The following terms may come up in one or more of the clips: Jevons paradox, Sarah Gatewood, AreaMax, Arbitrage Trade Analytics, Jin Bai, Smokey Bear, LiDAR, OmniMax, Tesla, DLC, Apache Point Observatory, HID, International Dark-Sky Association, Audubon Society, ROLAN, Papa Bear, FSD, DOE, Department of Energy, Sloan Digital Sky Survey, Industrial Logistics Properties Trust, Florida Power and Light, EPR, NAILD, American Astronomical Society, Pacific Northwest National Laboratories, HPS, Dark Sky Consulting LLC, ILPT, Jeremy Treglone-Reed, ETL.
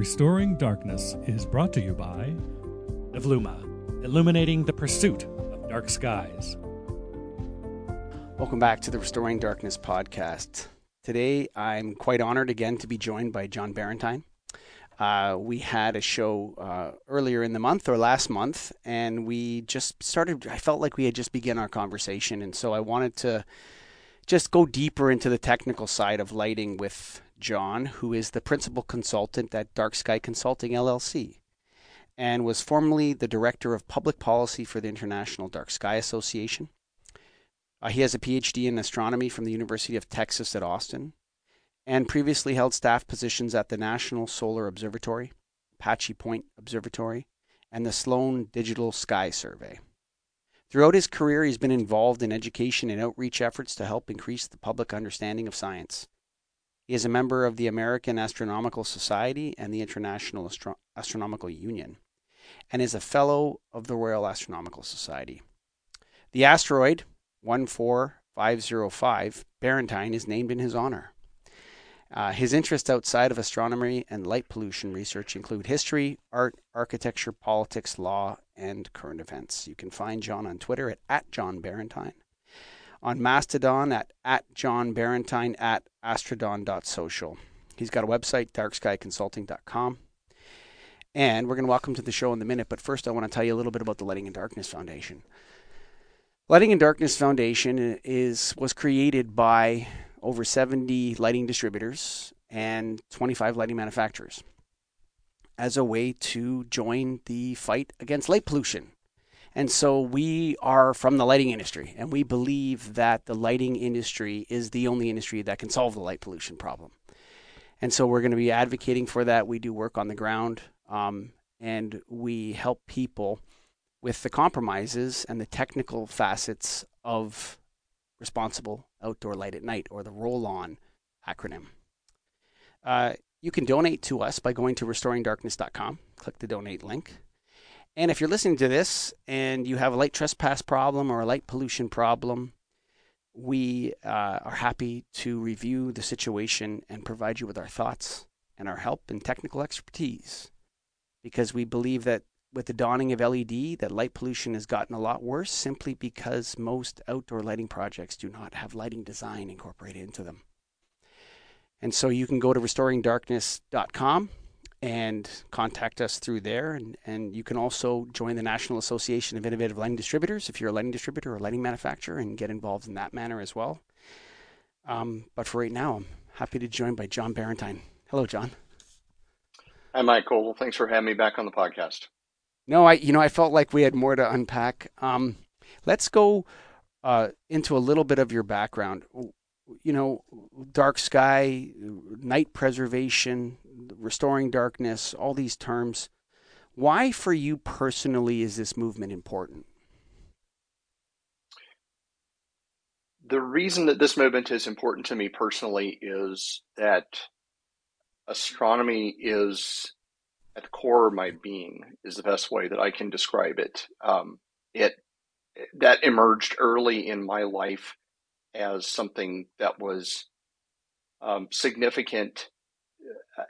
Restoring Darkness is brought to you by Evluma, illuminating the pursuit of dark skies. Welcome back to the Restoring Darkness podcast. Today, I'm quite honored again to be joined by John Barentine. We had a show earlier in the month or last month, and we just started, I felt like we had just begun our conversation. And so I wanted to just go deeper into the technical side of lighting with John, who is the principal consultant at Dark Sky Consulting LLC and was formerly the director of public policy for the International Dark-Sky Association. He has a PhD in astronomy from the University of Texas at Austin, and previously held staff positions at the National Solar Observatory, Apache Point Observatory, and the Sloan Digital Sky Survey. Throughout his career, he's been involved in education and outreach efforts to help increase the public understanding of science. He is a member of the American Astronomical Society and the International Astronomical Union, and is a fellow of the Royal Astronomical Society. The asteroid 14505 Barentine is named in his honor. His interests outside of astronomy and light pollution research include history, art, architecture, politics, law, and current events. You can find John on Twitter at @JohnBarentine, on Mastodon at @JohnBarentine, at astrodon.social. He's got a website, darkskyconsulting.com. And we're going to welcome to the show in a minute, but first I want to tell you a little bit about the Lighting and Darkness Foundation. Lighting and Darkness Foundation was created by over 70 lighting distributors and 25 lighting manufacturers as a way to join the fight against light pollution. And so we are from the lighting industry, and we believe that the lighting industry is the only industry that can solve the light pollution problem. And so we're going to be advocating for that. We do work on the ground, and we help people with the compromises and the technical facets of Responsible Outdoor Light at Night, or the ROLAN acronym. You can donate to us by going to restoringdarkness.com, click the donate link. And if you're listening to this and you have a light trespass problem or a light pollution problem, we are happy to review the situation and provide you with our thoughts and our help and technical expertise, because we believe that with the dawning of LED, that light pollution has gotten a lot worse simply because most outdoor lighting projects do not have lighting design incorporated into them. And so you can go to restoringdarkness.com and contact us through there. And you can also join the National Association of Innovative Lighting Distributors if you're a lighting distributor or a lighting manufacturer and get involved in that manner as well. But for right now, I'm happy to be joined by John Barentine. Hello, John. Hi, Michael. Well, thanks for having me back on the podcast. No, I felt like we had more to unpack. Let's go into a little bit of your background. You know, dark sky, night preservation, restoring darkness, all these terms. Why, for you personally, is this movement important? The reason that this movement is important to me personally is that astronomy is at the core of my being, is the best way that I can describe it. That emerged early in my life as something that was significant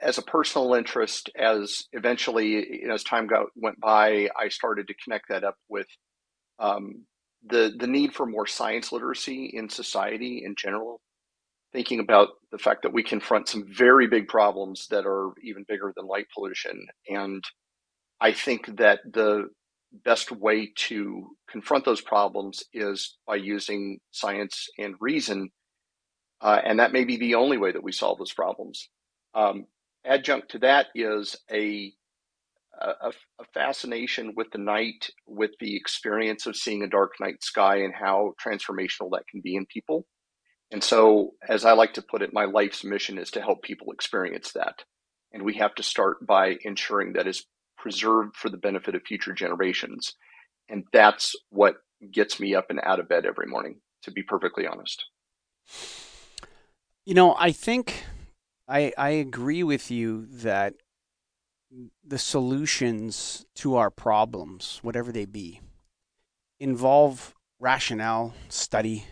as a personal interest. As eventually, as time went by, I started to connect that up with the need for more science literacy in society in general, thinking about the fact that we confront some very big problems that are even bigger than light pollution. And I think that the best way to confront those problems is by using science and reason. And that may be the only way that we solve those problems. Adjunct to that is a fascination with the night, with the experience of seeing a dark night sky and how transformational that can be in people. And so, as I like to put it, my life's mission is to help people experience that. And we have to start by ensuring that it's preserved for the benefit of future generations. And that's what gets me up and out of bed every morning, to be perfectly honest. You know, I think I agree with you that the solutions to our problems, whatever they be, involve rationale, study,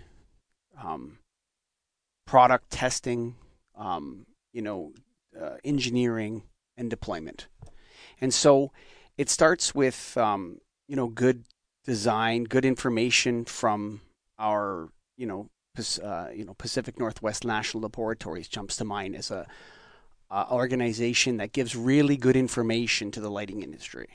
product testing, engineering, and deployment. And so it starts with, good design, good information from our, Pacific Northwest National Laboratories jumps to mind as a organization that gives really good information to the lighting industry.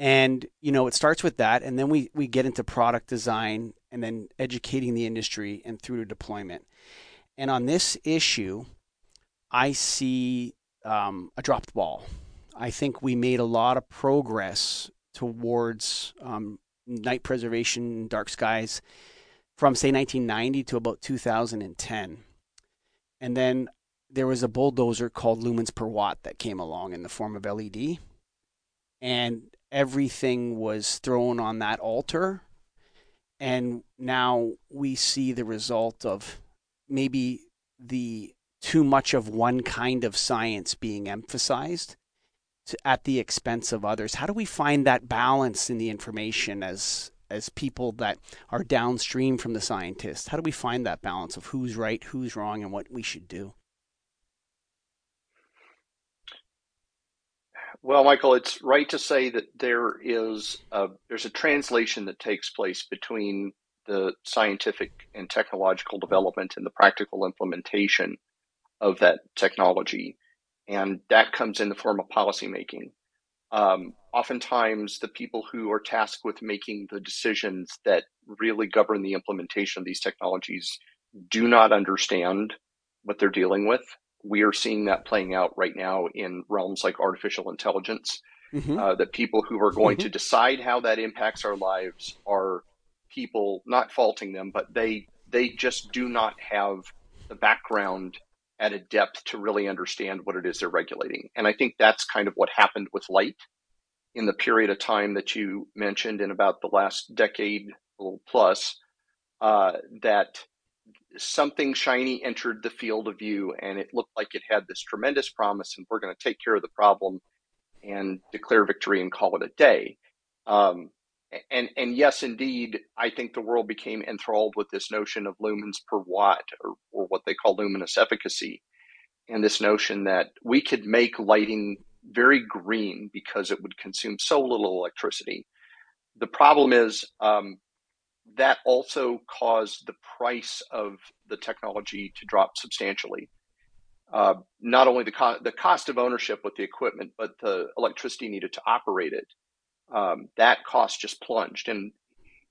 And, it starts with that. And then we get into product design and then educating the industry and through to deployment. And on this issue, I see a dropped ball. I think we made a lot of progress towards night preservation, dark skies, from say 1990 to about 2010. And then there was a bulldozer called lumens per watt that came along in the form of LED. And everything was thrown on that altar. And now we see the result of maybe the too much of one kind of science being emphasized at the expense of others. How do we find that balance in the information as people that are downstream from the scientists? How do we find that balance of who's right, who's wrong, and what we should do? Well, Michael, it's right to say that there's a translation that takes place between the scientific and technological development and the practical implementation of that technology. And that comes in the form of policymaking. Oftentimes, the people who are tasked with making the decisions that really govern the implementation of these technologies do not understand what they're dealing with. We are seeing that playing out right now in realms like artificial intelligence, the people who are going to decide how that impacts our lives are people, not faulting them, but they just do not have the background at a depth to really understand what it is they're regulating. And I think that's kind of what happened with light in the period of time that you mentioned in about the last decade plus, that something shiny entered the field of view and it looked like it had this tremendous promise and we're going to take care of the problem and declare victory and call it a day. And yes, indeed, I think the world became enthralled with this notion of lumens per watt or what they call luminous efficacy, and this notion that we could make lighting very green because it would consume so little electricity. The problem is that also caused the price of the technology to drop substantially. Not only the cost of ownership with the equipment, but the electricity needed to operate it. That cost just plunged. And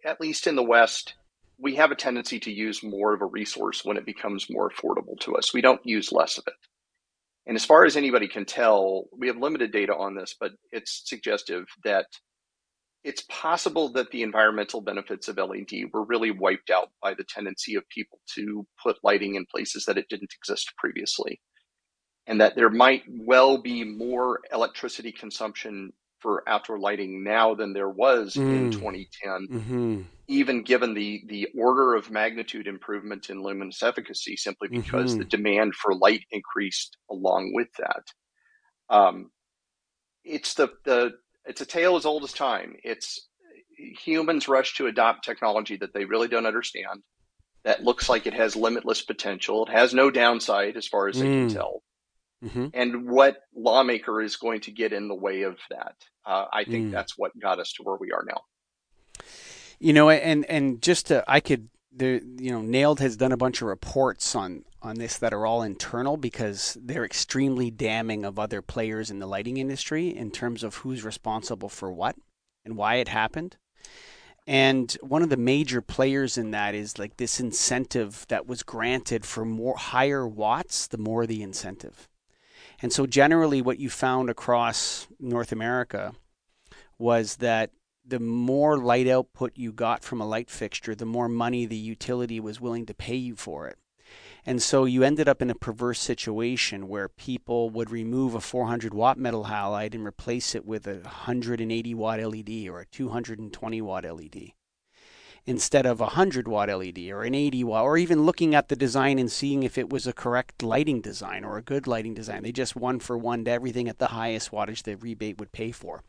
at least in the West, we have a tendency to use more of a resource when it becomes more affordable to us. We don't use less of it. And as far as anybody can tell, we have limited data on this, but it's suggestive that it's possible that the environmental benefits of LED were really wiped out by the tendency of people to put lighting in places that it didn't exist previously, and that there might well be more electricity consumption for outdoor lighting now than there was in 2010, even given the order of magnitude improvement in luminous efficacy, simply because the demand for light increased along with that. It's a tale as old as time. It's humans rush to adopt technology that they really don't understand, that looks like it has limitless potential. It has no downside as far as they can tell. And what lawmaker is going to get in the way of that? I think that's what got us to where we are now. NAILD has done a bunch of reports on this that are all internal because they're extremely damning of other players in the lighting industry in terms of who's responsible for what and why it happened. And one of the major players in that is like this incentive that was granted for more higher watts, the more the incentive. And so generally what you found across North America was that the more light output you got from a light fixture, the more money the utility was willing to pay you for it. And so you ended up in a perverse situation where people would remove a 400 watt metal halide and replace it with a 180 watt LED or a 220 watt LED instead of a 100 watt LED or an 80 watt, or even looking at the design and seeing if it was a correct lighting design or a good lighting design. They just one for one to everything at the highest wattage the rebate would pay for.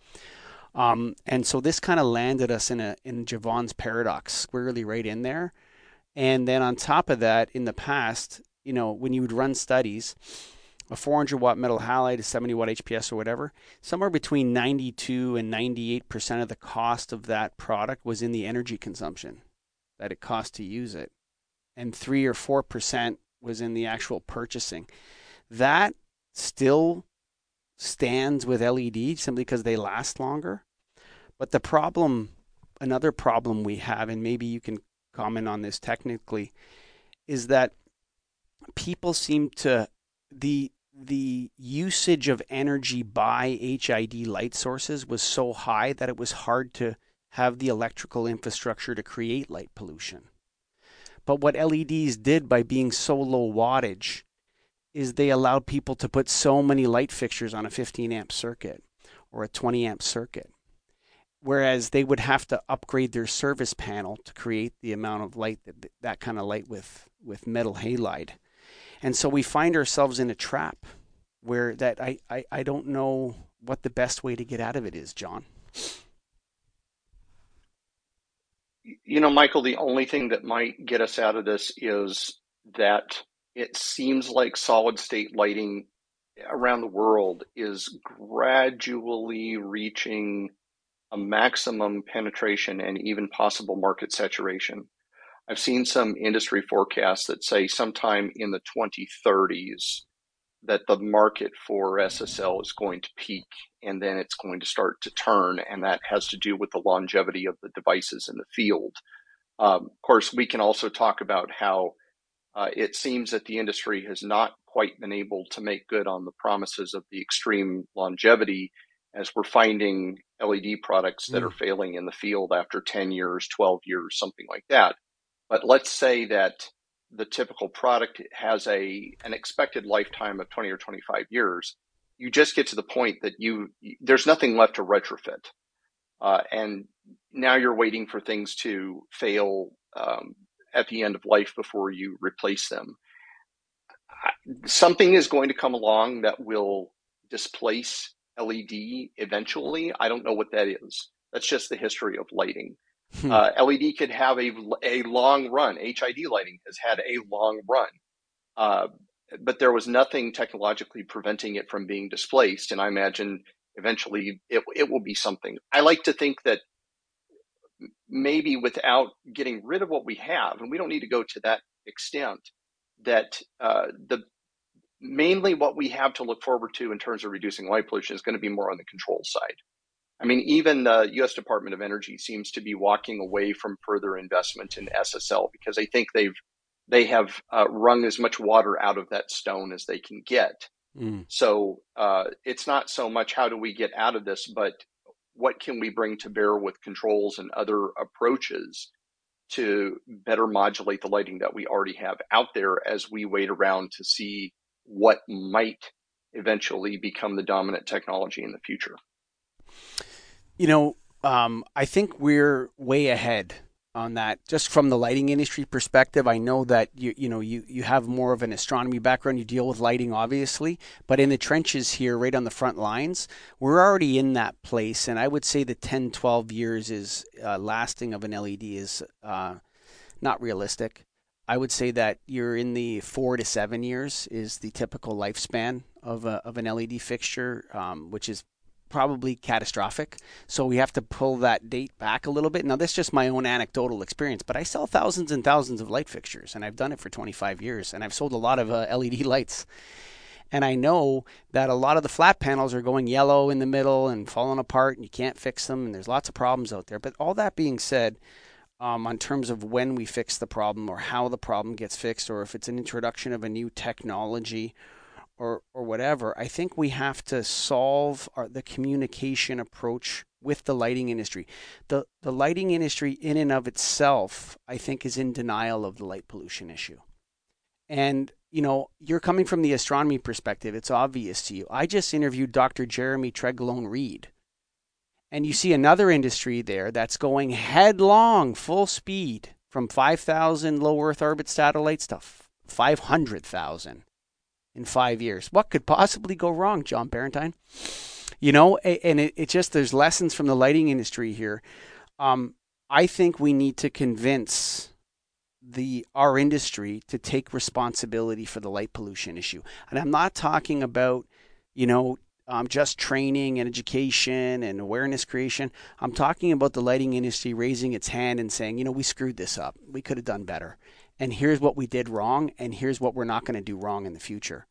And so this kind of landed us in Jevons paradox, squarely right in there. And then on top of that, in the past, when you would run studies, a 400-watt metal halide, a 70-watt HPS or whatever, somewhere between 92 and 98% of the cost of that product was in the energy consumption that it cost to use it. And 3 or 4% was in the actual purchasing. That still stands with LED simply because they last longer. But the problem, another problem we have, and maybe you can comment on this technically, is that people seem to, the usage of energy by HID light sources was so high that it was hard to have the electrical infrastructure to create light pollution. But what LEDs did by being so low wattage is they allowed people to put so many light fixtures on a 15 amp circuit or a 20 amp circuit, whereas they would have to upgrade their service panel to create the amount of light, that kind of light with metal halide. And so we find ourselves in a trap where that I don't know what the best way to get out of it is, John. You know, Michael, the only thing that might get us out of this is that it seems like solid state lighting around the world is gradually reaching a maximum penetration and even possible market saturation. I've seen some industry forecasts that say sometime in the 2030s that the market for SSL is going to peak and then it's going to start to turn, and that has to do with the longevity of the devices in the field. Of course, we can also talk about how it seems that the industry has not quite been able to make good on the promises of the extreme longevity, as we're finding LED products that are failing in the field after 10 years, 12 years, something like that. But let's say that the typical product has an expected lifetime of 20 or 25 years. You just get to the point that there's nothing left to retrofit. And now you're waiting for things to fail at the end of life before you replace them. Something is going to come along that will displace LED eventually. I don't know what that is. That's just the history of lighting. LED could have a long run. HID lighting has had a long run, but there was nothing technologically preventing it from being displaced. And I imagine eventually it will be something. I like to think that maybe without getting rid of what we have, and we don't need to go to that extent, that mainly what we have to look forward to in terms of reducing light pollution is going to be more on the control side. I mean, even the U.S. Department of Energy seems to be walking away from further investment in SSL because they think they have wrung as much water out of that stone as they can get. So it's not so much how do we get out of this, but what can we bring to bear with controls and other approaches to better modulate the lighting that we already have out there as we wait around to see what might eventually become the dominant technology in the future. You know, I think we're way ahead on that. Just from the lighting industry perspective, I know that you have more of an astronomy background. You deal with lighting, obviously, but in the trenches here, right on the front lines, we're already in that place. And I would say the 10, 12 years is lasting of an LED is not realistic. I would say that you're in the 4 to 7 years is the typical lifespan of an LED fixture, which is probably catastrophic. So we have to pull that date back a little bit. Now, that's just my own anecdotal experience, but I sell thousands and thousands of light fixtures, and I've done it for 25 years, and I've sold a lot of LED lights. And I know that a lot of the flat panels are going yellow in the middle and falling apart, and you can't fix them, and there's lots of problems out there. But all that being said, on terms of when we fix the problem or how the problem gets fixed, or if it's an introduction of a new technology or whatever, I think we have to solve the communication approach with the lighting industry. The lighting industry in and of itself, I think, is in denial of the light pollution issue. And, you know, you're coming from the astronomy perspective. It's obvious to you. I just interviewed Dr. Jeremy Treglone-Reed. And you see another industry there that's going headlong, full speed, from 5,000 low Earth orbit satellites to 500,000. In 5 years. What could possibly go wrong, John Barentine? You know, and it just, there's lessons from the lighting industry here. I think we need to convince our industry to take responsibility for the light pollution issue. And I'm not talking about, just training and education and awareness creation. I'm talking about the lighting industry raising its hand and saying, we screwed this up. We could have done better. And here's what we did wrong. And here's what we're not going to do wrong in the future.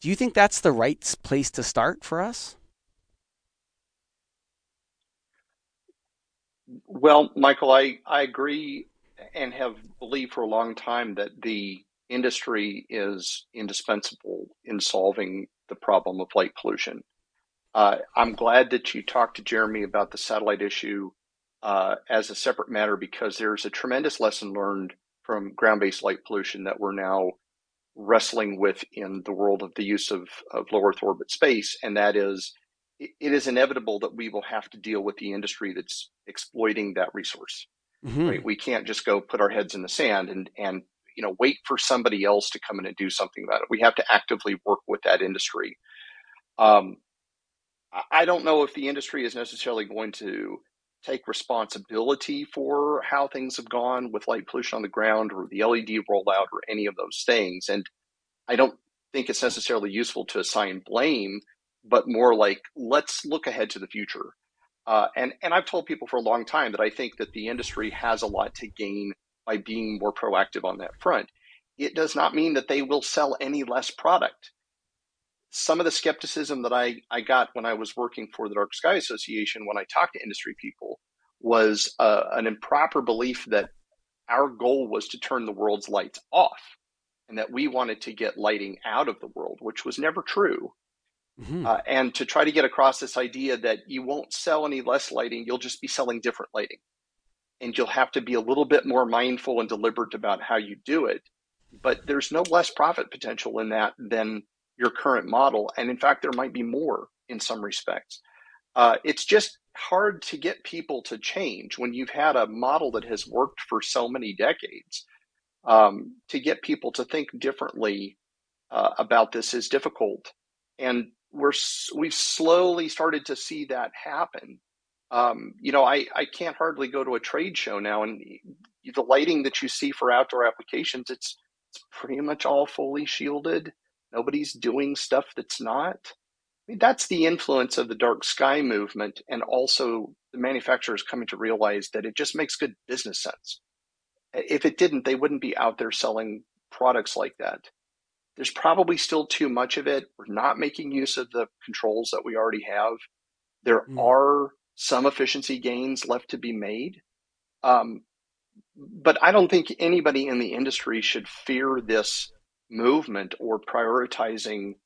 Do you think that's the right place to start for us? Well, Michael, I agree and have believed for a long time that the industry is indispensable in solving the problem of light pollution. I'm glad that you talked to Jeremy about the satellite issue as a separate matter, because there's a tremendous lesson learned from ground-based light pollution that we're now wrestling with in the world of the use of low Earth orbit space, and that is it is inevitable that we will have to deal with the industry that's exploiting that resource. Mm-hmm. Right? We can't just go put our heads in the sand and wait for somebody else to come in and do something about it. We have to actively work with that industry. I don't know if the industry is necessarily going to take responsibility for how things have gone with light pollution on the ground or the LED rollout or any of those things. And I don't think it's necessarily useful to assign blame, but more like, let's look ahead to the future. And I've told people for a long time that I think that the industry has a lot to gain by being more proactive on that front. It does not mean that they will sell any less product. Some of the skepticism that I got when I was working for the Dark Sky Association, when I talked to industry people, was an improper belief that our goal was to turn the world's lights off and that we wanted to get lighting out of the world, which was never true. Mm-hmm. And to try to get across this idea that you won't sell any less lighting, you'll just be selling different lighting. And you'll have to be a little bit more mindful and deliberate about how you do it. But there's no less profit potential in that than your current model. And in fact, there might be more in some respects. It's just hard to get people to change when you've had a model that has worked for so many decades. To get people to think differently about this is difficult. And we've slowly started to see that happen. I can't hardly go to a trade show now, and the lighting that you see for outdoor applications, it's pretty much all fully shielded. Nobody's doing stuff that's not. I mean, that's the influence of the dark sky movement, and also the manufacturers coming to realize that it just makes good business sense. If it didn't, they wouldn't be out there selling products like that. There's probably still too much of it. We're not making use of the controls that we already have. There are some efficiency gains left to be made. But I don't think anybody in the industry should fear this movement or prioritizing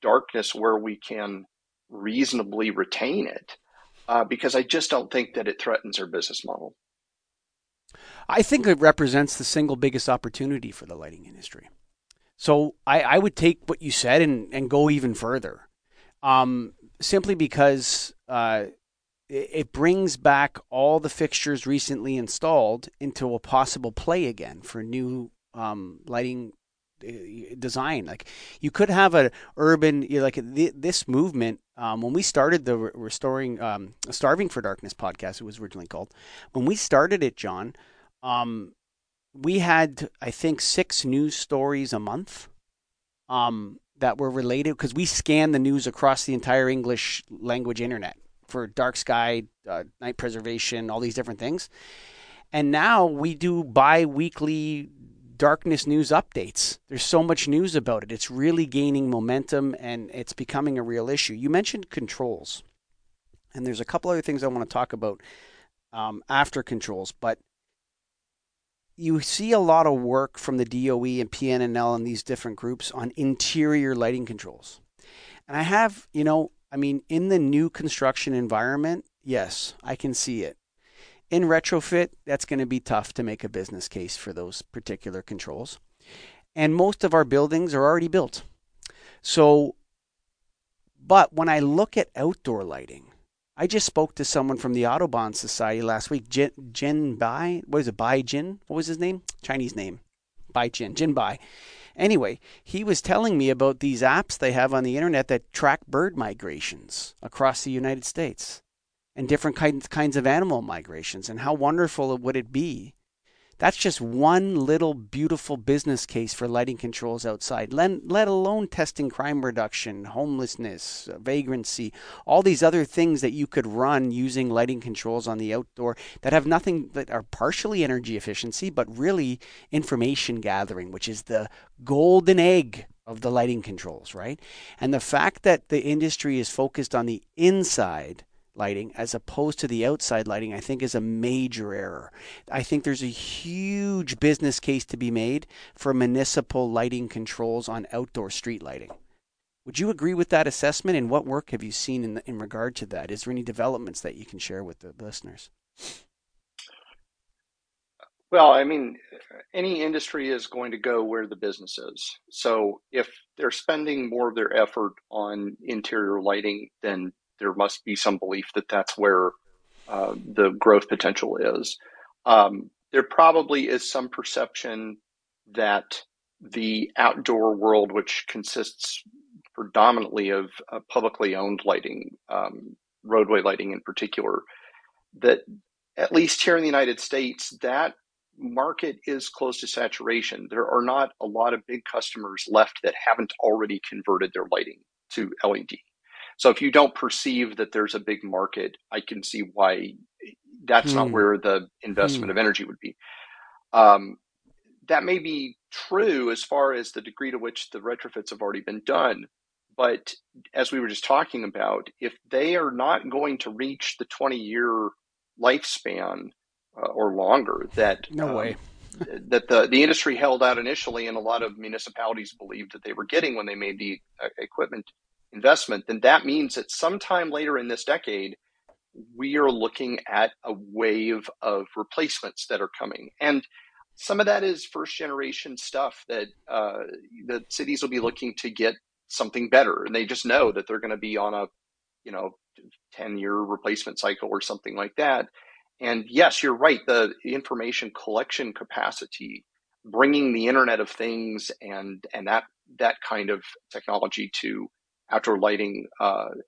darkness where we can reasonably retain it, because I just don't think that it threatens our business model. I think it represents the single biggest opportunity for the lighting industry. So I would take what you said and go even further, simply because it brings back all the fixtures recently installed into a possible play again for new lighting design. Like you could have an urban, this movement. When we started the Restoring Starving for Darkness podcast, it was originally called. When we started it, John, we had, I think, 6 news stories a month that were related, because we scanned the news across the entire English language internet for dark sky, night preservation, all these different things. And now we do bi-weekly darkness news updates. There's so much news about it. It's really gaining momentum, and it's becoming a real issue. You mentioned controls, and there's a couple other things I want to talk about after controls, but you see a lot of work from the DOE and PNNL and these different groups on interior lighting controls. And I have, in the new construction environment, yes, I can see it. In retrofit, that's going to be tough to make a business case for those particular controls. And most of our buildings are already built. So, but when I look at outdoor lighting, I just spoke to someone from the Audubon Society last week, What was his name? Chinese name. Jin Bai. Anyway, he was telling me about these apps they have on the internet that track bird migrations across the United States and different kinds of animal migrations, and how wonderful would it be That's just one little beautiful business case for lighting controls outside, let alone testing crime reduction, homelessness, vagrancy, all these other things that you could run using lighting controls on the outdoor that have nothing, that are partially energy efficiency, but really information gathering, which is the golden egg of the lighting controls, right? And the fact that the industry is focused on the inside lighting as opposed to the outside lighting, I think is a major error. I think there's a huge business case to be made for municipal lighting controls on outdoor street lighting. Would you agree with that assessment, and what work have you seen in regard to that? Is there any developments that you can share with the listeners? Well, I mean, any industry is going to go where the business is. So if they're spending more of their effort on interior lighting, then there must be some belief that that's where the growth potential is. There probably is some perception that the outdoor world, which consists predominantly of publicly owned lighting, roadway lighting in particular, that at least here in the United States, that market is close to saturation. There are not a lot of big customers left that haven't already converted their lighting to LED. So if you don't perceive that there's a big market, I can see why that's not where the investment of energy would be. That may be true as far as the degree to which the retrofits have already been done. But as we were just talking about, if they are not going to reach the 20-year lifespan or longer that that the industry held out initially, and a lot of municipalities believed that they were getting when they made the equipment investment, then that means that sometime later in this decade, we are looking at a wave of replacements that are coming. And some of that is first generation stuff that the cities will be looking to get something better. And they just know that they're going to be on a, 10-year replacement cycle or something like that. And yes, you're right. The information collection capacity, bringing the Internet of Things and that kind of technology to outdoor lighting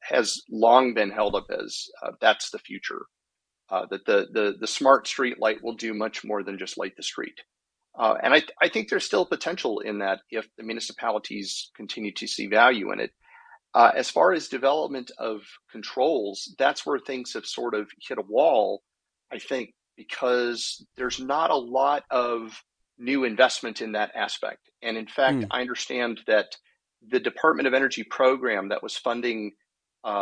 has long been held up as that's the future, that the smart street light will do much more than just light the street. And I think there's still potential in that if the municipalities continue to see value in it. As far as development of controls, that's where things have sort of hit a wall, I think, because there's not a lot of new investment in that aspect. And in fact, I understand that the Department of Energy program that was funding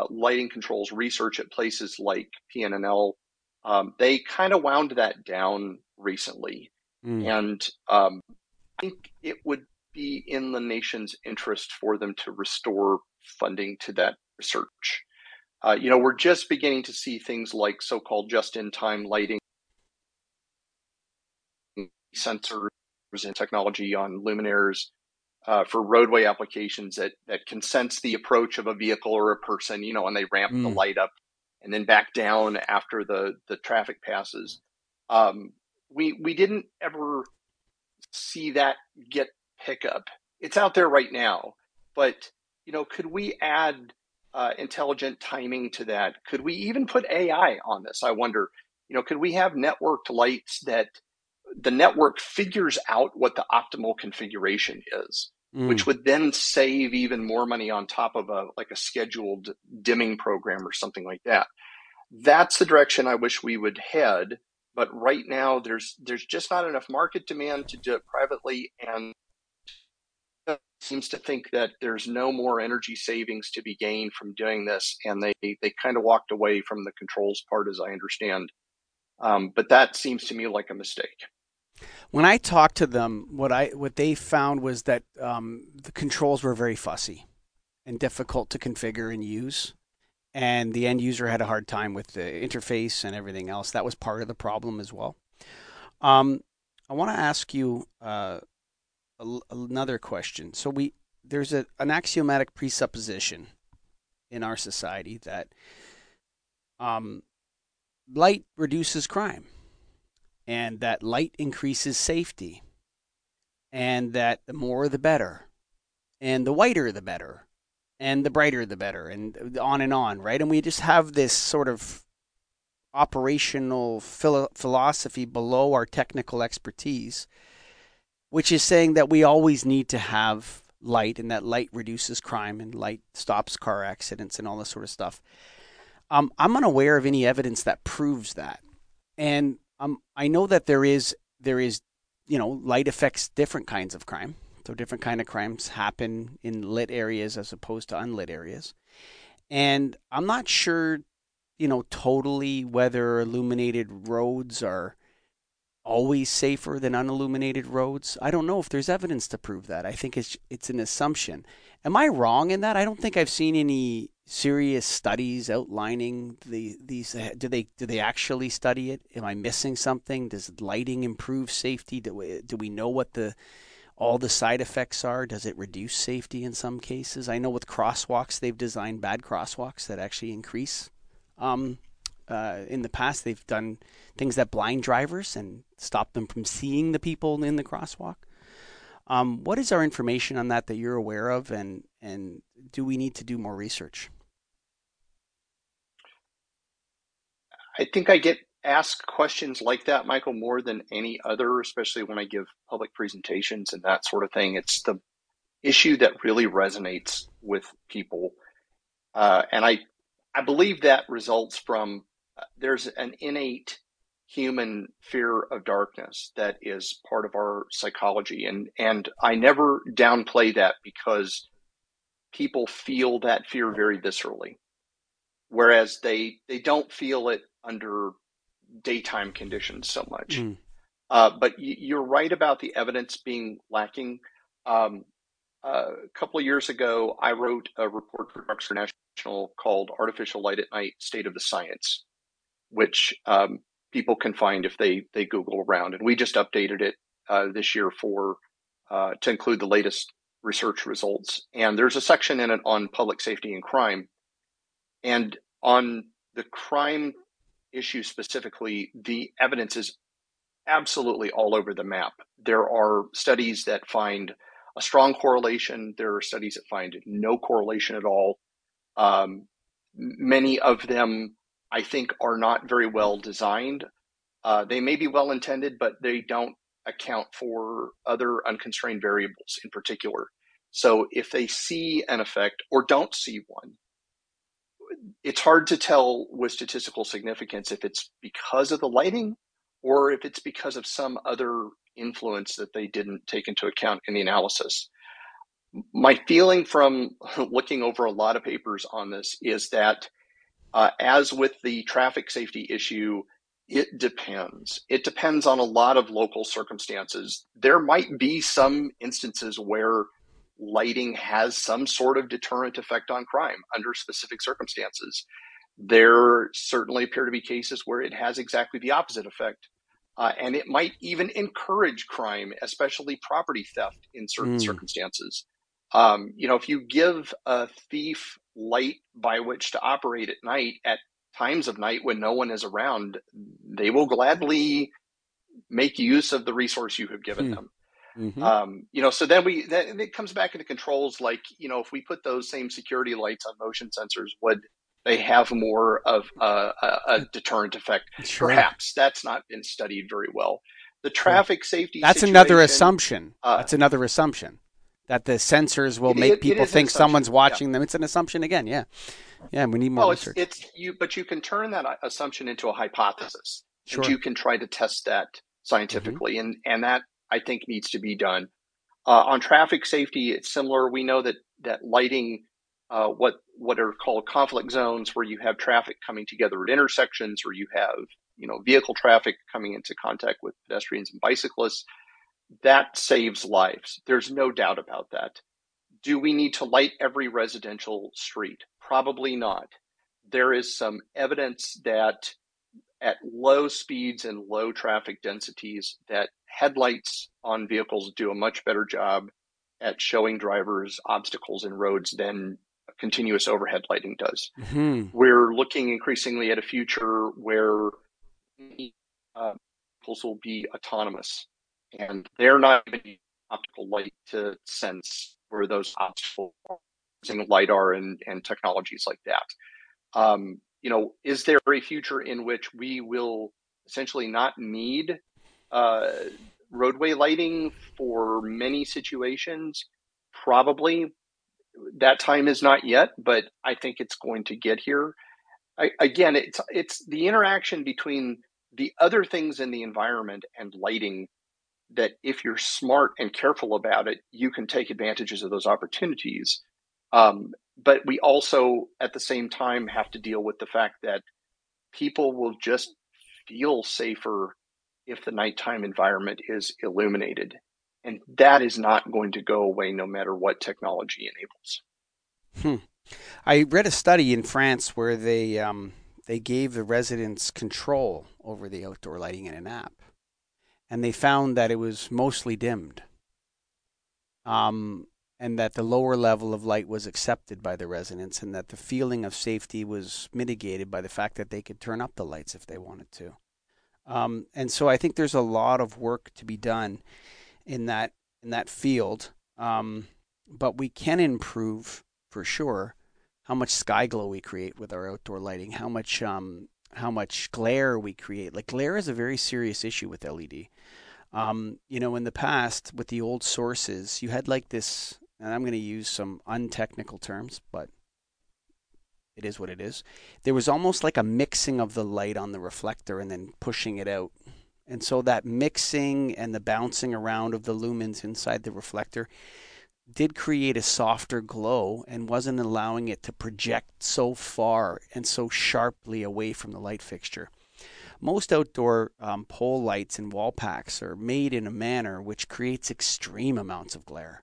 lighting controls research at places like PNNL, they kind of wound that down recently. And I think it would be in the nation's interest for them to restore funding to that research. We're just beginning to see things like so-called just-in-time lighting sensors and technology on luminaires for roadway applications that can sense the approach of a vehicle or a person, and they ramp the light up and then back down after the traffic passes. We didn't ever see that get pickup. It's out there right now, but could we add intelligent timing to that? Could we even put AI on this? I wonder. Could we have networked lights that the network figures out what the optimal configuration is, which would then save even more money on top of a scheduled dimming program or something like that. That's the direction I wish we would head. But right now, there's just not enough market demand to do it privately, and it seems to think that there's no more energy savings to be gained from doing this, and they kind of walked away from the controls part, as I understand. But that seems to me like a mistake. When I talked to them, what they found was that the controls were very fussy and difficult to configure and use, and the end user had a hard time with the interface and everything else. That was part of the problem as well. I want to ask you another question. So there's an axiomatic presupposition in our society that light reduces crime, and that light increases safety, and that the more the better, and the whiter the better, and the brighter the better, and on, right? And we just have this sort of operational philosophy below our technical expertise, which is saying that we always need to have light and that light reduces crime and light stops car accidents and all this sort of stuff. I'm unaware of any evidence that proves that. And I know that there is, you know, light affects different kinds of crime. So different kind of crimes happen in lit areas as opposed to unlit areas. And I'm not sure, you know, totally whether illuminated roads are always safer than unilluminated roads. I don't know if there's evidence to prove that. I think it's an assumption. Am I wrong in that? I don't think I've seen any serious studies outlining these. Do they actually study it? Am I missing something? Does lighting improve safety? Do we know what all the side effects are? Does it reduce safety in some cases? I know with crosswalks, they've designed bad crosswalks that actually increase. In the past, they've done things that blind drivers and stop them from seeing the people in the crosswalk. What is our information on that you're aware of, and do we need to do more research? I think I get asked questions like that, Michael, more than any other, especially when I give public presentations and that sort of thing. It's the issue that really resonates with people. And I believe that results from there's an innate human fear of darkness that is part of our psychology. And I never downplay that because people feel that fear very viscerally, whereas they don't feel it under daytime conditions so much. Mm. But you're right about the evidence being lacking. A couple of years ago, I wrote a report for Dark Sky International called Artificial Light at Night, State of the Science, which people can find if they Google around. And we just updated it this year to include the latest research results. And there's a section in it on public safety and crime. And on the crime issue specifically, the evidence is absolutely all over the map. There are studies that find a strong correlation. There are studies that find no correlation at all. Many of them, I think, are not very well designed. They may be well intended, but they don't account for other unconstrained variables in particular. So if they see an effect or don't see one, it's hard to tell with statistical significance if it's because of the lighting or if it's because of some other influence that they didn't take into account in the analysis. My feeling from looking over a lot of papers on this is that as with the traffic safety issue, it depends. It depends on a lot of local circumstances. There might be some instances where lighting has some sort of deterrent effect on crime under specific circumstances. There certainly appear to be cases where it has exactly the opposite effect. And it might even encourage crime, especially property theft in certain circumstances. You know, if you give a thief light by which to operate at night, at times of night when no one is around, they will gladly make use of the resource you have given them. Mm-hmm. You know, so then it comes back into controls. Like, you know, if we put those same security lights on motion sensors, would they have more of a deterrent effect? Sure. Perhaps. That's not been studied very well. The traffic safety. That's another assumption. That's another assumption that the sensors will make people think someone's watching them. It's an assumption again. Yeah. Yeah. We need more research. But you can turn that assumption into a hypothesis. Sure. And you can try to test that scientifically. Mm-hmm. And that, I think, needs to be done. On traffic safety, it's similar. We know that lighting, what are called conflict zones, where you have traffic coming together at intersections, or you have, you know, vehicle traffic coming into contact with pedestrians and bicyclists, that saves lives. There's no doubt about that. Do we need to light every residential street? Probably not. There is some evidence that at low speeds and low traffic densities, that headlights on vehicles do a much better job at showing drivers obstacles in roads than continuous overhead lighting does. Mm-hmm. We're looking increasingly at a future where vehicles will be autonomous, and they're not even using optical light to sense where those obstacles are, using LiDAR and technologies like that. you know, is there a future in which we will essentially not need roadway lighting for many situations? Probably. That time is not yet, but I think it's going to get here. Again, it's the interaction between the other things in the environment and lighting that, if you're smart and careful about it, you can take advantages of those opportunities. But we also, at the same time, have to deal with the fact that people will just feel safer if the nighttime environment is illuminated. And that is not going to go away no matter what technology enables. I read a study in France where they gave the residents control over the outdoor lighting in an app. And they found that it was mostly dimmed. And that the lower level of light was accepted by the residents, and that the feeling of safety was mitigated by the fact that they could turn up the lights if they wanted to. And so I think there's a lot of work to be done in that field. But we can improve, for sure, how much sky glow we create with our outdoor lighting, how much glare we create. Like, glare is a very serious issue with LED. You know, in the past, with the old sources, you had like this, and I'm going to use some untechnical terms, but it is what it is. There was almost like a mixing of the light on the reflector and then pushing it out. And so that mixing and the bouncing around of the lumens inside the reflector did create a softer glow and wasn't allowing it to project so far and so sharply away from the light fixture. Most outdoor pole lights and wall packs are made in a manner which creates extreme amounts of glare.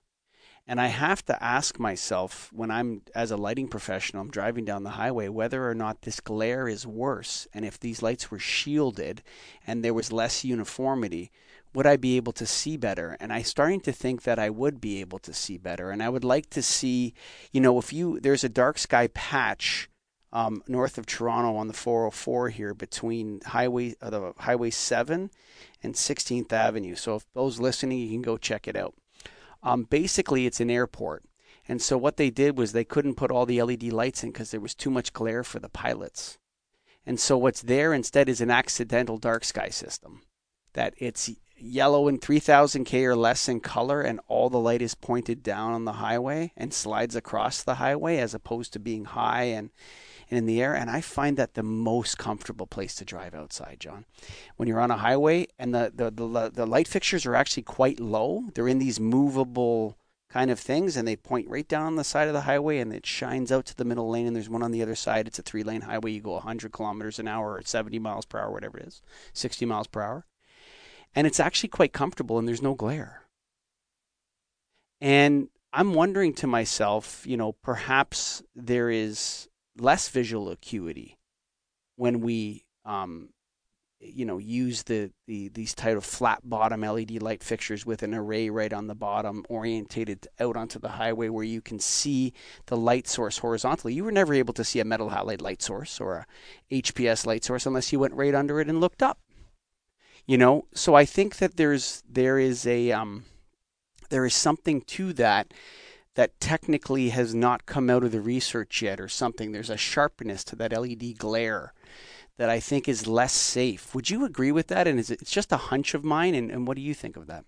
And I have to ask myself, when I'm, as a lighting professional, I'm driving down the highway, whether or not this glare is worse. And if these lights were shielded and there was less uniformity, would I be able to see better? And I'm starting to think that I would be able to see better. And I would like to see, you know, there's a dark sky patch north of Toronto on the 404 here between Highway 7 and 16th Avenue. So if those listening, you can go check it out. Basically, it's an airport. And so what they did was they couldn't put all the LED lights in because there was too much glare for the pilots. And so what's there instead is an accidental dark sky system, that it's yellow and 3000 K or less in color, and all the light is pointed down on the highway and slides across the highway, as opposed to being high and in the air. And I find that the most comfortable place to drive outside, John, when you're on a highway and the light fixtures are actually quite low. They're in these movable kind of things, and they point right down on the side of the highway, and it shines out to the middle lane, and there's one on the other side. It's a 3-lane highway. You go 100 kilometers an hour or 70 miles per hour, whatever it is, 60 miles per hour. And it's actually quite comfortable, and there's no glare. And I'm wondering to myself, you know, perhaps there is less visual acuity when we, you know, use these type of flat bottom LED light fixtures with an array right on the bottom orientated out onto the highway, where you can see the light source horizontally. You were never able to see a metal halide light source or a HPS light source unless you went right under it and looked up. You know, so I think that there is something to that technically has not come out of the research yet, or something. There's a sharpness to that LED glare that I think is less safe. Would you agree with that? And it's just a hunch of mine. And what do you think of that?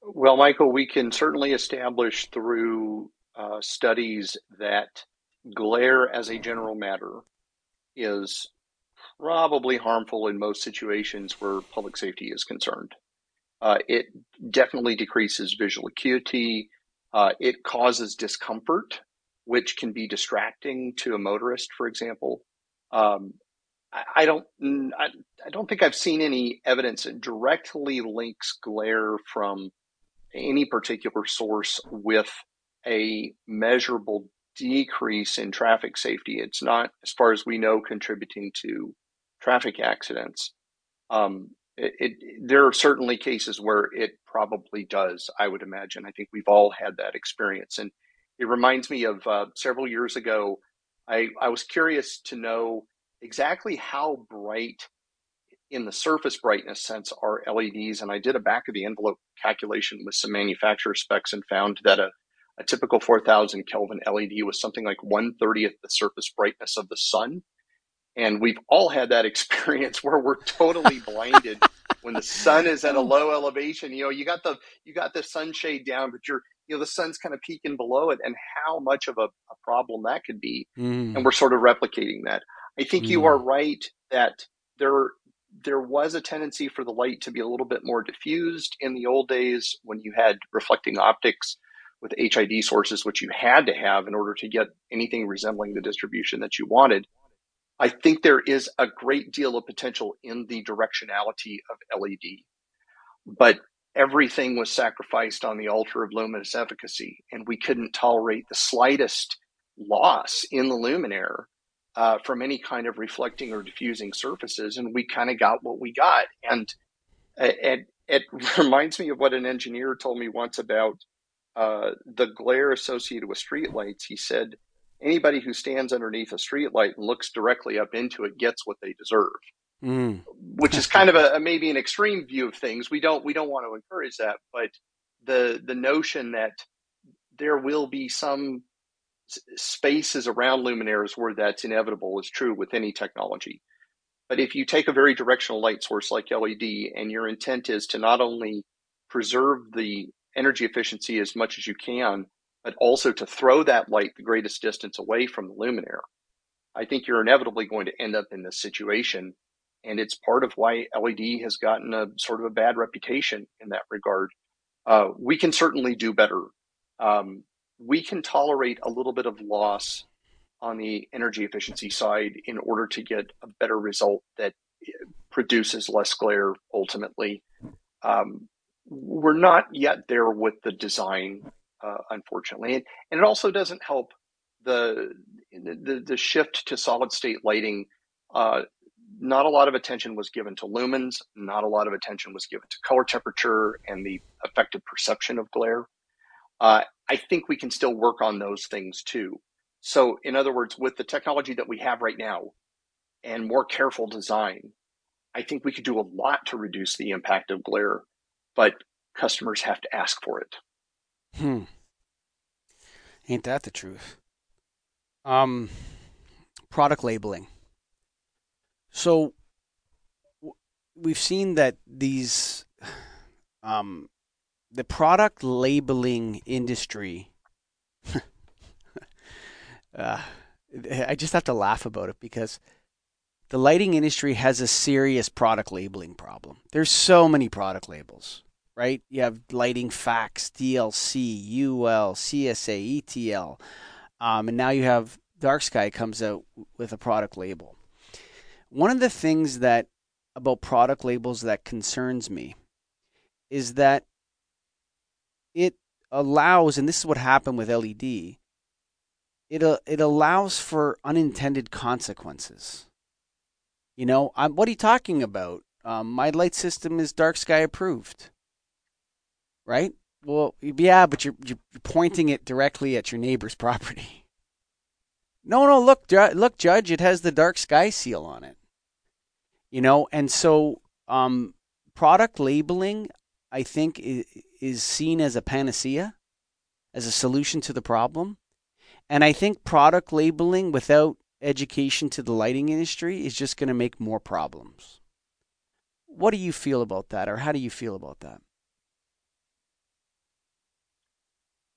Well, Michael, we can certainly establish through studies that glare, as a general matter, is probably harmful in most situations where public safety is concerned. It definitely decreases visual acuity. It causes discomfort, which can be distracting to a motorist, for example. I don't think I've seen any evidence that directly links glare from any particular source with a measurable decrease in traffic safety. It's not, as far as we know, contributing to traffic accidents. There are certainly cases where it probably does, I would imagine. I think we've all had that experience. And it reminds me of several years ago, I was curious to know exactly how bright in the surface brightness sense are LEDs. And I did a back of the envelope calculation with some manufacturer specs and found that a A typical 4,000 Kelvin LED was something like 1/30th the surface brightness of the sun. And we've all had that experience where we're totally blinded when the sun is at a low elevation. You know, you got the sunshade down, but the sun's kind of peeking below it, and how much of a problem that could be. And we're sort of replicating that. I think you are right that there was a tendency for the light to be a little bit more diffused in the old days when you had reflecting optics with HID sources, which you had to have in order to get anything resembling the distribution that you wanted. I think there is a great deal of potential in the directionality of LED, but everything was sacrificed on the altar of luminous efficacy, and we couldn't tolerate the slightest loss in the luminaire from any kind of reflecting or diffusing surfaces, and we kind of got what we got. And it reminds me of what an engineer told me once about the glare associated with streetlights. He said, anybody who stands underneath a streetlight and looks directly up into it gets what they deserve, which is kind of maybe an extreme view of things. We don't want to encourage that, but the notion that there will be some spaces around luminaires where that's inevitable is true with any technology. But if you take a very directional light source like LED and your intent is to not only preserve the energy efficiency as much as you can, but also to throw that light the greatest distance away from the luminaire, I think you're inevitably going to end up in this situation. And it's part of why LED has gotten a sort of a bad reputation in that regard. We can certainly do better. We can tolerate a little bit of loss on the energy efficiency side in order to get a better result that produces less glare ultimately. We're not yet there with the design, unfortunately. And it also doesn't help the shift to solid state lighting. Not a lot of attention was given to lumens. Not a lot of attention was given to color temperature and the effective perception of glare. I think we can still work on those things too. So in other words, with the technology that we have right now and more careful design, I think we could do a lot to reduce the impact of glare, but customers have to ask for it. Ain't that the truth? Product labeling. So we've seen that these, the product labeling industry, I just have to laugh about it because the lighting industry has a serious product labeling problem. There's so many product labels, right? You have lighting facts, DLC, UL, CSA, ETL, and now you have Dark Sky comes out with a product label. One of the things that about product labels that concerns me is that it allows, and this is what happened with LED, it allows for unintended consequences. You know, what are you talking about? My light system is Dark Sky approved, right? Well, yeah, but you're pointing it directly at your neighbor's property. No, look, Judge, it has the Dark Sky seal on it. You know, and so product labeling, I think, is seen as a panacea, as a solution to the problem. And I think product labeling without education to the lighting industry is just going to make more problems. What do you feel about that, or how do you feel about that?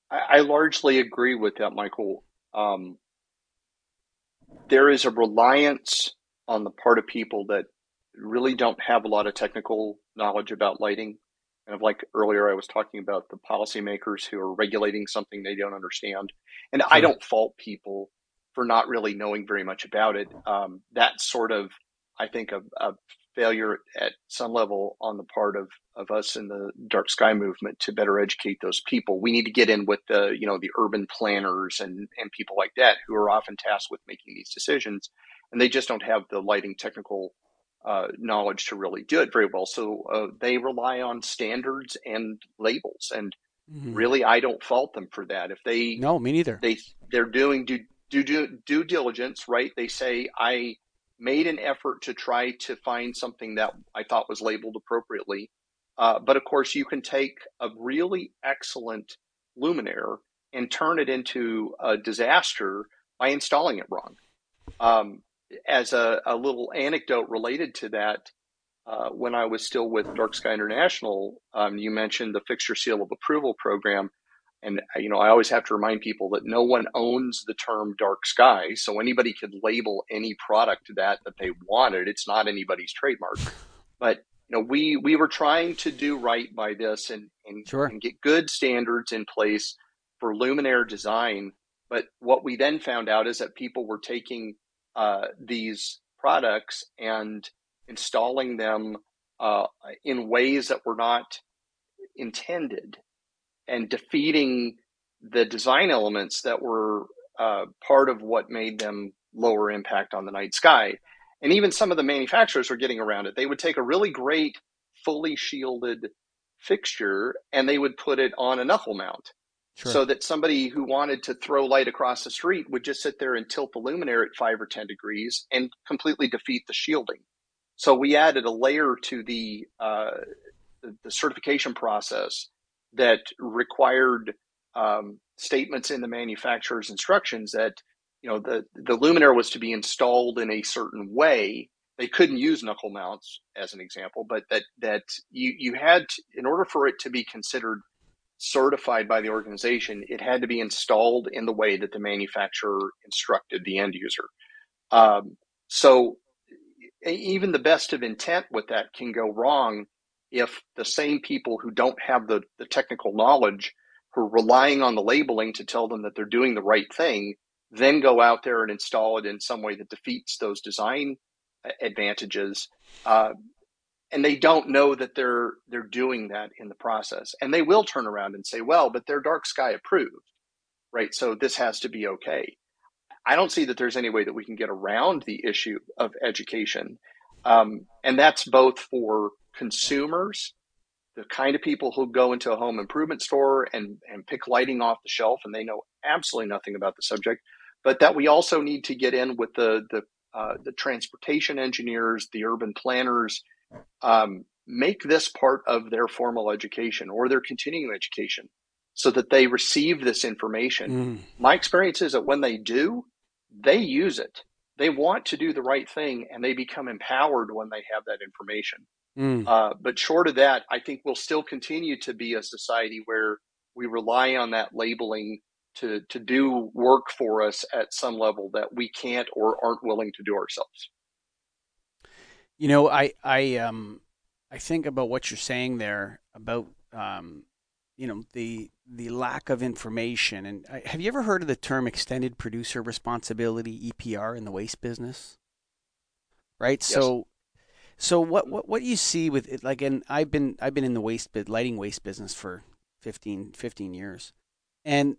I largely agree with that, Michael. There is a reliance on the part of people that really don't have a lot of technical knowledge about lighting. And of like earlier, I was talking about the policymakers who are regulating something they don't understand. And I don't fault people for not really knowing very much about it. That's sort of, I think, a failure at some level on the part of us in the Dark Sky movement to better educate those people. We need to get in with the urban planners and people like that who are often tasked with making these decisions, and they just don't have the lighting technical knowledge to really do it very well. So they rely on standards and labels, and really, I don't fault them for that. If they me neither. They're doing due diligence, right? They say I made an effort to try to find something that I thought was labeled appropriately. But of course, you can take a really excellent luminaire and turn it into a disaster by installing it wrong. As a little anecdote related to that, when I was still with Dark Sky International, you mentioned the fixture seal of approval program. And, you know, I always have to remind people that no one owns the term dark sky. So anybody could label any product that they wanted. It's not anybody's trademark. But, you know, we were trying to do right by this and get good standards in place for luminaire design. But what we then found out is that people were taking these products and installing them in ways that were not intended, and defeating the design elements that were part of what made them lower impact on the night sky. And even some of the manufacturers were getting around it. They would take a really great, fully shielded fixture and they would put it on a knuckle mount, so that somebody who wanted to throw light across the street would just sit there and tilt the luminaire at 5 or 10 degrees and completely defeat the shielding. So we added a layer to the certification process that required statements in the manufacturer's instructions that, you know, the luminaire was to be installed in a certain way. They couldn't use knuckle mounts as an example, but that you had to, in order for it to be considered certified by the organization, it had to be installed in the way that the manufacturer instructed the end user. So even the best of intent with that can go wrong if the same people who don't have the technical knowledge, who are relying on the labeling to tell them that they're doing the right thing, then go out there and install it in some way that defeats those design advantages. And they don't know that they're doing that in the process. And they will turn around and say, well, but they're dark sky approved, right? So this has to be okay. I don't see that there's any way that we can get around the issue of education. And that's both for consumers, the kind of people who go into a home improvement store and pick lighting off the shelf and they know absolutely nothing about the subject, but that we also need to get in with the transportation engineers, the urban planners, make this part of their formal education or their continuing education so that they receive this information. My experience is that when they do, they use it. They want to do the right thing and they become empowered when they have that information. But short of that, I think we'll still continue to be a society where we rely on that labeling to do work for us at some level that we can't or aren't willing to do ourselves. You know, I think about what you're saying there about you know, the lack of information. And have you ever heard of the term extended producer responsibility, EPR, in the waste business? Right. Yes. So what you see with it, like, and I've been in the lighting waste business for 15 years, and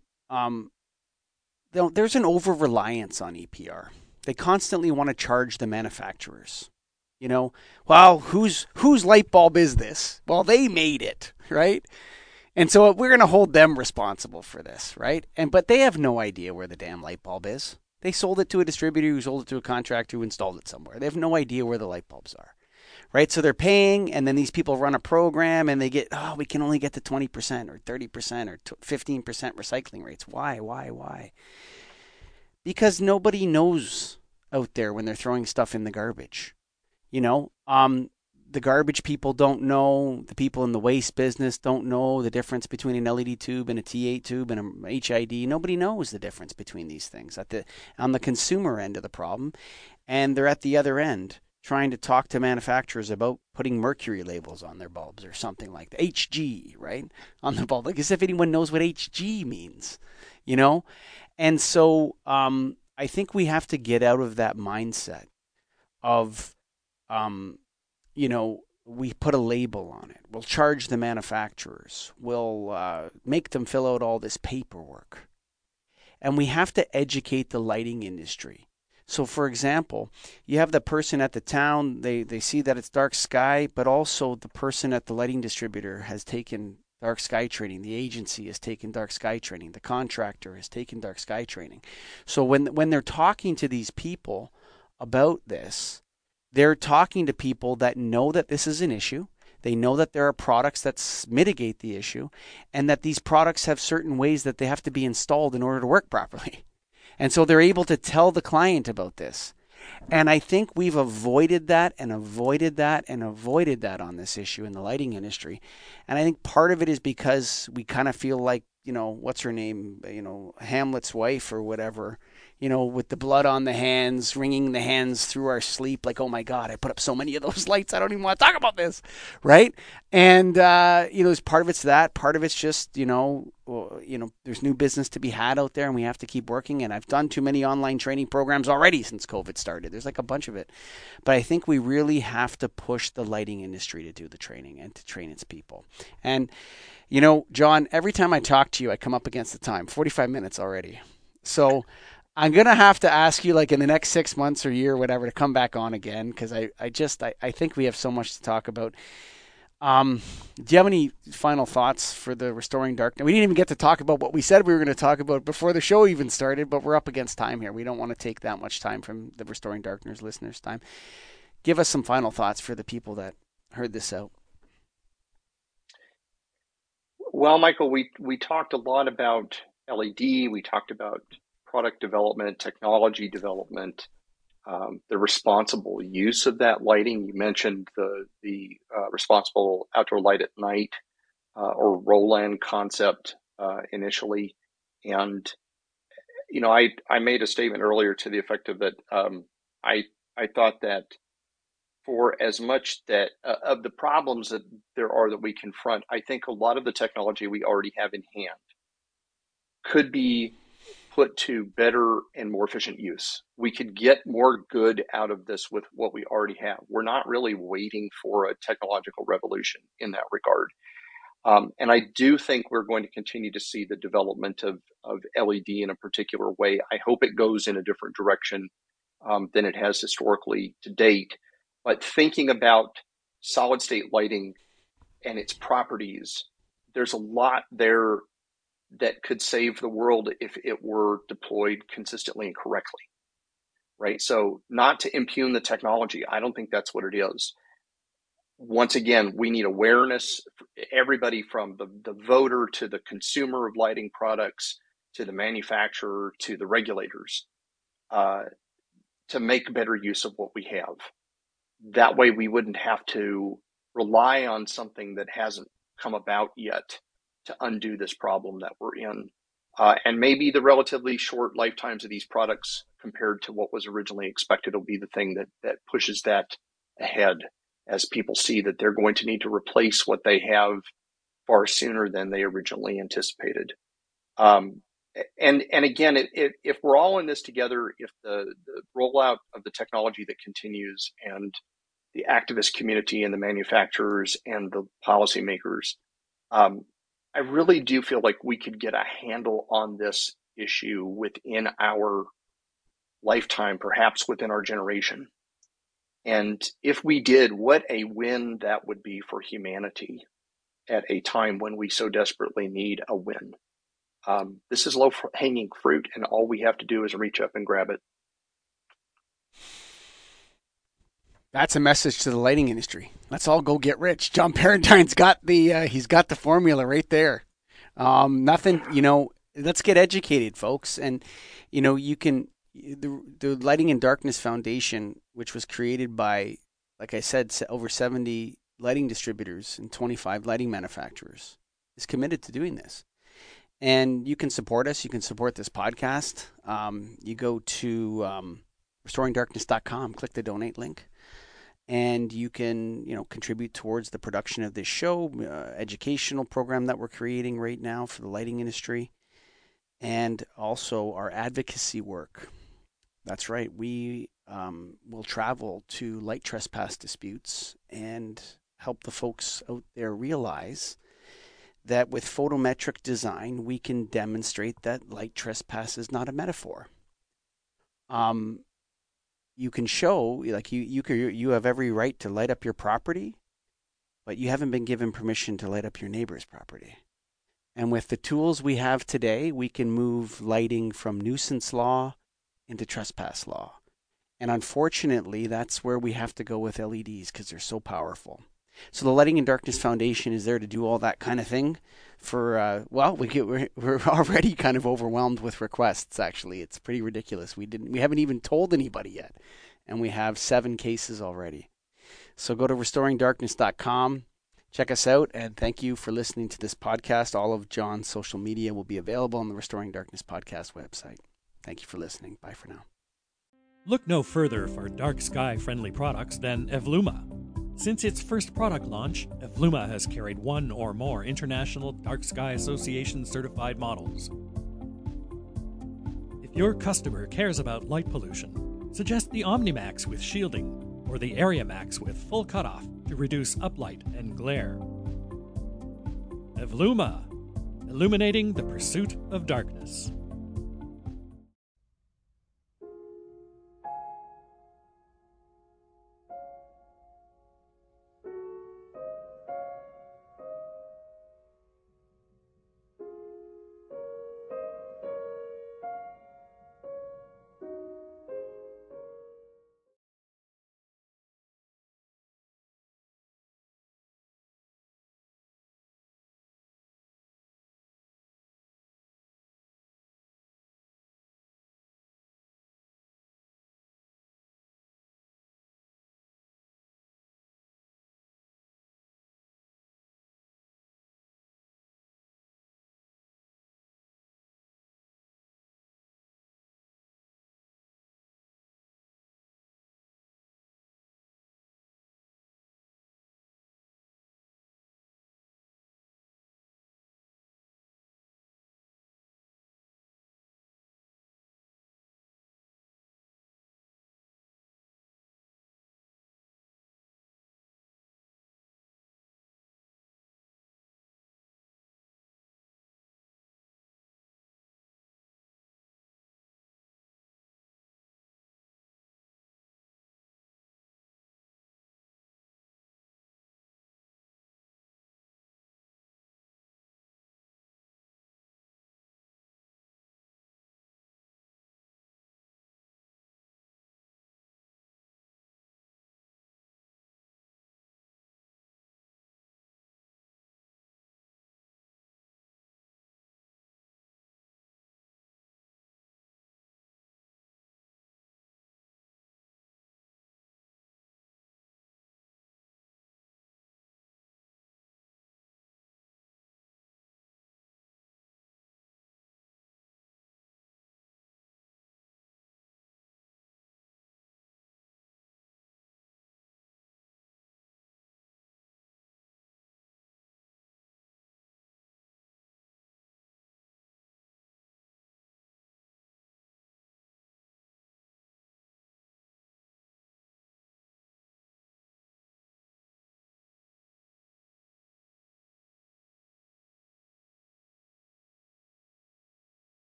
there's an over reliance on EPR. They constantly want to charge the manufacturers. You know, well, whose light bulb is this? Well, they made it, right? And so we're going to hold them responsible for this, right? But they have no idea where the damn light bulb is. They sold it to a distributor who sold it to a contractor who installed it somewhere. They have no idea where the light bulbs are. Right, so they're paying, and then these people run a program, and they get, we can only get to 20% or 30% or 15% recycling rates. Why? Because nobody knows out there when they're throwing stuff in the garbage. You know, the garbage people don't know, the people in the waste business don't know the difference between an LED tube and a TA tube and an HID. Nobody knows the difference between these things on the consumer end of the problem, and they're at the other end, trying to talk to manufacturers about putting mercury labels on their bulbs or something like that. HG, right? On the bulb. Like as if anyone knows what HG means, you know? And so I think we have to get out of that mindset of, you know, we put a label on it. We'll charge the manufacturers. We'll make them fill out all this paperwork. And we have to educate the lighting industry. So, for example, you have the person at the town, they see that it's dark sky, but also the person at the lighting distributor has taken dark sky training. The agency has taken dark sky training. The contractor has taken dark sky training. So when they're talking to these people about this, they're talking to people that know that this is an issue. They know that there are products that mitigate the issue, and that these products have certain ways that they have to be installed in order to work properly. And so they're able to tell the client about this. And I think we've avoided that and avoided that and avoided that on this issue in the lighting industry. And I think part of it is because we kind of feel like, you know, what's her name, you know, Hamlet's wife or whatever, you know, with the blood on the hands, wringing the hands through our sleep, like, oh my God, I put up so many of those lights, I don't even want to talk about this, right? And, you know, part of it's that, part of it's just, you know, there's new business to be had out there and we have to keep working. And I've done too many online training programs already since COVID started. There's like a bunch of it. But I think we really have to push the lighting industry to do the training and to train its people. And, you know, John, every time I talk to you, I come up against the time, 45 minutes already. So I'm going to have to ask you, like, in the next 6 months or year, whatever, to come back on again, because I think we have so much to talk about. Do you have any final thoughts for the Restoring Darkness? We didn't even get to talk about what we said we were going to talk about before the show even started, but we're up against time here. We don't want to take that much time from the Restoring Darkness listeners' time. Give us some final thoughts for the people that heard this out. Well, Michael, we talked a lot about LED. We talked about product development, technology development, the responsible use of that lighting. You mentioned the responsible outdoor light at night, or ROLAN concept initially. And, you know, I made a statement earlier to the effect of that I thought that for as much that of the problems that there are that we confront, I think a lot of the technology we already have in hand could be put to better and more efficient use. We could get more good out of this with what we already have. We're not really waiting for a technological revolution in that regard. And I do think we're going to continue to see the development of LED in a particular way. I hope it goes in a different direction than it has historically to date. But thinking about solid state lighting and its properties, there's a lot there that could save the world if it were deployed consistently and correctly, right? So not to impugn the technology, I don't think that's what it is. Once again, we need awareness, everybody from the voter to the consumer of lighting products, to the manufacturer, to the regulators, to make better use of what we have. That way we wouldn't have to rely on something that hasn't come about yet to undo this problem that we're in. And maybe the relatively short lifetimes of these products compared to what was originally expected will be the thing that pushes that ahead, as people see that they're going to need to replace what they have far sooner than they originally anticipated. And again, if we're all in this together, if the rollout of the technology that continues and the activist community and the manufacturers and the policymakers, I really do feel like we could get a handle on this issue within our lifetime, perhaps within our generation. And if we did, what a win that would be for humanity at a time when we so desperately need a win. This is low-hanging fruit, and all we have to do is reach up and grab it. That's a message to the lighting industry. Let's all go get rich. John Barentine's got the formula right there. Nothing, you know, let's get educated, folks. And, you know, you can, the Lighting and Darkness Foundation, which was created by, like I said, over 70 lighting distributors and 25 lighting manufacturers, is committed to doing this. And you can support us. You can support this podcast. You go to restoringdarkness.com, click the donate link. And you can, you know, contribute towards the production of this show, educational program that we're creating right now for the lighting industry, and also our advocacy work. That's right. We will travel to light trespass disputes and help the folks out there realize that with photometric design, we can demonstrate that light trespass is not a metaphor. You can show, like, you have every right to light up your property, but you haven't been given permission to light up your neighbor's property. And with the tools we have today, we can move lighting from nuisance law into trespass law. And unfortunately, that's where we have to go with LEDs, because they're so powerful. So the Lighting and Darkness Foundation is there to do all that kind of thing. For well, we're already kind of overwhelmed with requests. Actually, it's pretty ridiculous. We haven't even told anybody yet, and we have 7 cases already. So go to restoringdarkness.com, check us out, and thank you for listening to this podcast. All of John's social media will be available on the Restoring Darkness podcast website. Thank you for listening. Bye for now. Look no further for dark sky friendly products than Evluma. Since its first product launch, Evluma has carried 1 or more International Dark Sky Association certified models. If your customer cares about light pollution, suggest the OmniMax with shielding or the AreaMax with full cutoff to reduce uplight and glare. Evluma, illuminating the pursuit of darkness.